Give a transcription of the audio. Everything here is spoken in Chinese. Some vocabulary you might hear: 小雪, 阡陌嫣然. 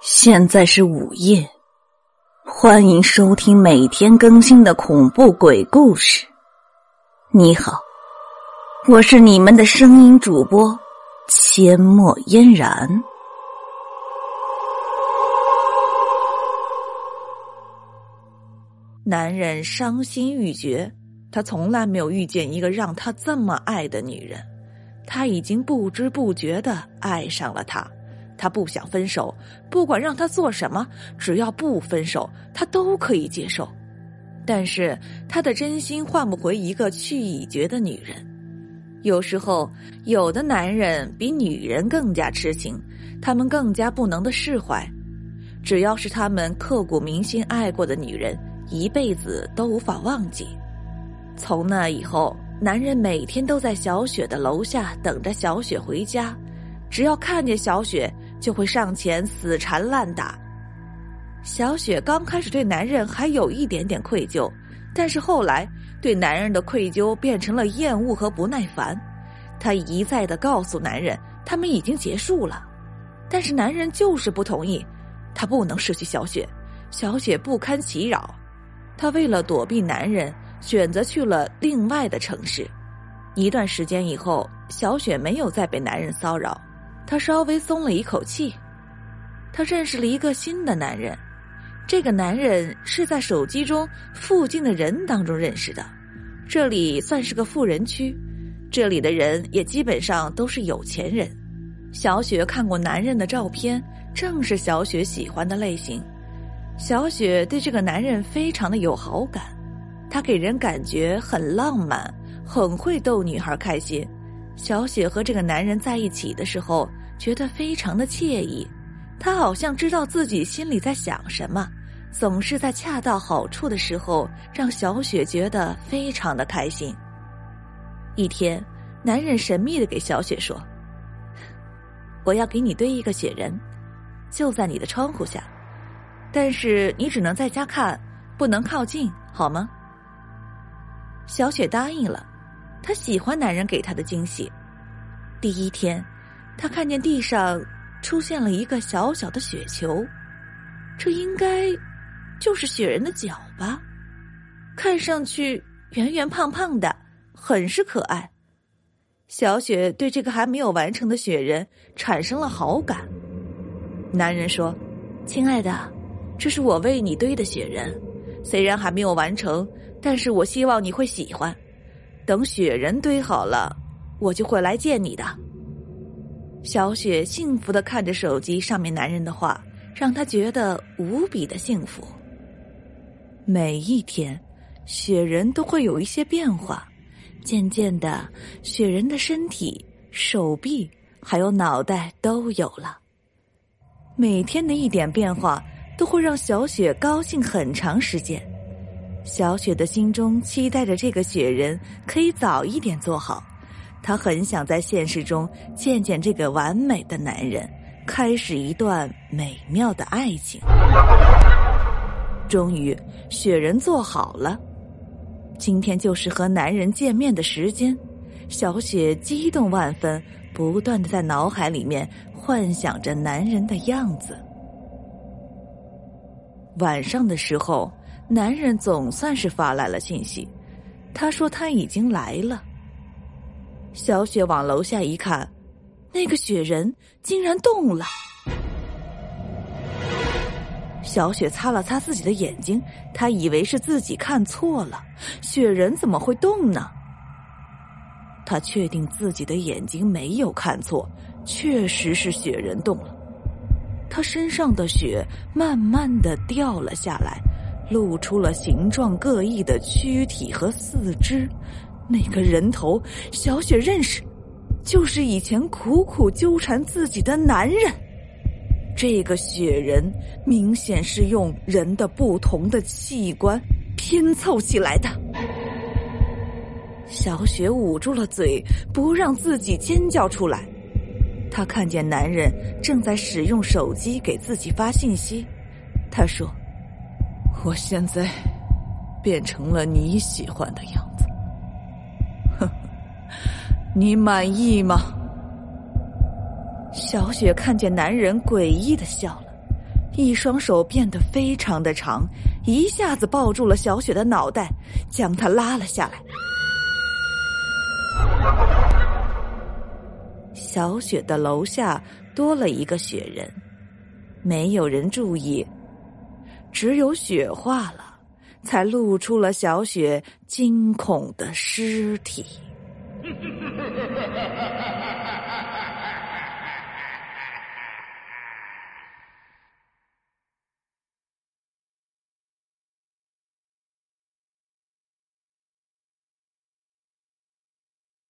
现在是午夜，欢迎收听每天更新的恐怖鬼故事。你好，我是你们的声音主播阡陌嫣然。男人伤心欲绝，他从来没有遇见一个让他这么爱的女人，他已经不知不觉地爱上了她。他不想分手，不管让他做什么，只要不分手，他都可以接受。但是他的真心换不回一个去已绝的女人。有时候，有的男人比女人更加痴情，他们更加不能的释怀。只要是他们刻骨铭心爱过的女人，一辈子都无法忘记。从那以后，男人每天都在小雪的楼下等着小雪回家，只要看见小雪就会上前死缠烂打。小雪刚开始对男人还有一点点愧疚，但是后来对男人的愧疚变成了厌恶和不耐烦。她一再地告诉男人他们已经结束了，但是男人就是不同意。他不能失去小雪，小雪不堪其扰。他为了躲避男人，选择去了另外的城市。一段时间以后，小雪没有再被男人骚扰，他稍微松了一口气。他认识了一个新的男人，这个男人是在手机中附近的人当中认识的。这里算是个富人区，这里的人也基本上都是有钱人。小雪看过男人的照片，正是小雪喜欢的类型。小雪对这个男人非常的有好感，他给人感觉很浪漫，很会逗女孩开心。小雪和这个男人在一起的时候，觉得非常的惬意。她好像知道自己心里在想什么，总是在恰到好处的时候让小雪觉得非常的开心。一天，男人神秘地给小雪说：“我要给你堆一个雪人，就在你的窗户下，但是你只能在家看，不能靠近，好吗？”小雪答应了。她喜欢男人给她的惊喜。第一天，她看见地上出现了一个小小的雪球，这应该就是雪人的脚吧？看上去圆圆胖胖的，很是可爱。小雪对这个还没有完成的雪人产生了好感。男人说：“亲爱的，这是我为你堆的雪人，虽然还没有完成，但是我希望你会喜欢。等雪人堆好了，我就会来见你的。”小雪幸福地看着手机上面男人的话，让她觉得无比的幸福。每一天，雪人都会有一些变化。渐渐的，雪人的身体、手臂还有脑袋都有了。每天的一点变化都会让小雪高兴很长时间。小雪的心中期待着这个雪人可以早一点做好，她很想在现实中见见这个完美的男人，开始一段美妙的爱情。终于，雪人做好了，今天就是和男人见面的时间。小雪激动万分，不断地在脑海里面幻想着男人的样子。晚上的时候，男人总算是发来了信息，他说他已经来了。小雪往楼下一看，那个雪人竟然动了。小雪擦了擦自己的眼睛，她以为是自己看错了，雪人怎么会动呢？她确定自己的眼睛没有看错，确实是雪人动了。她身上的雪慢慢地掉了下来，露出了形状各异的躯体和四肢。那个人头小雪认识，就是以前苦苦纠缠自己的男人。这个雪人明显是用人的不同的器官拼凑起来的。小雪捂住了嘴，不让自己尖叫出来。她看见男人正在使用手机给自己发信息。她说：“我现在变成了你喜欢的样子，呵呵，你满意吗？”小雪看见男人诡异的笑了，一双手变得非常的长，一下子抱住了小雪的脑袋，将她拉了下来。小雪的楼下多了一个雪人，没有人注意，只有雪化了，才露出了小雪惊恐的尸体。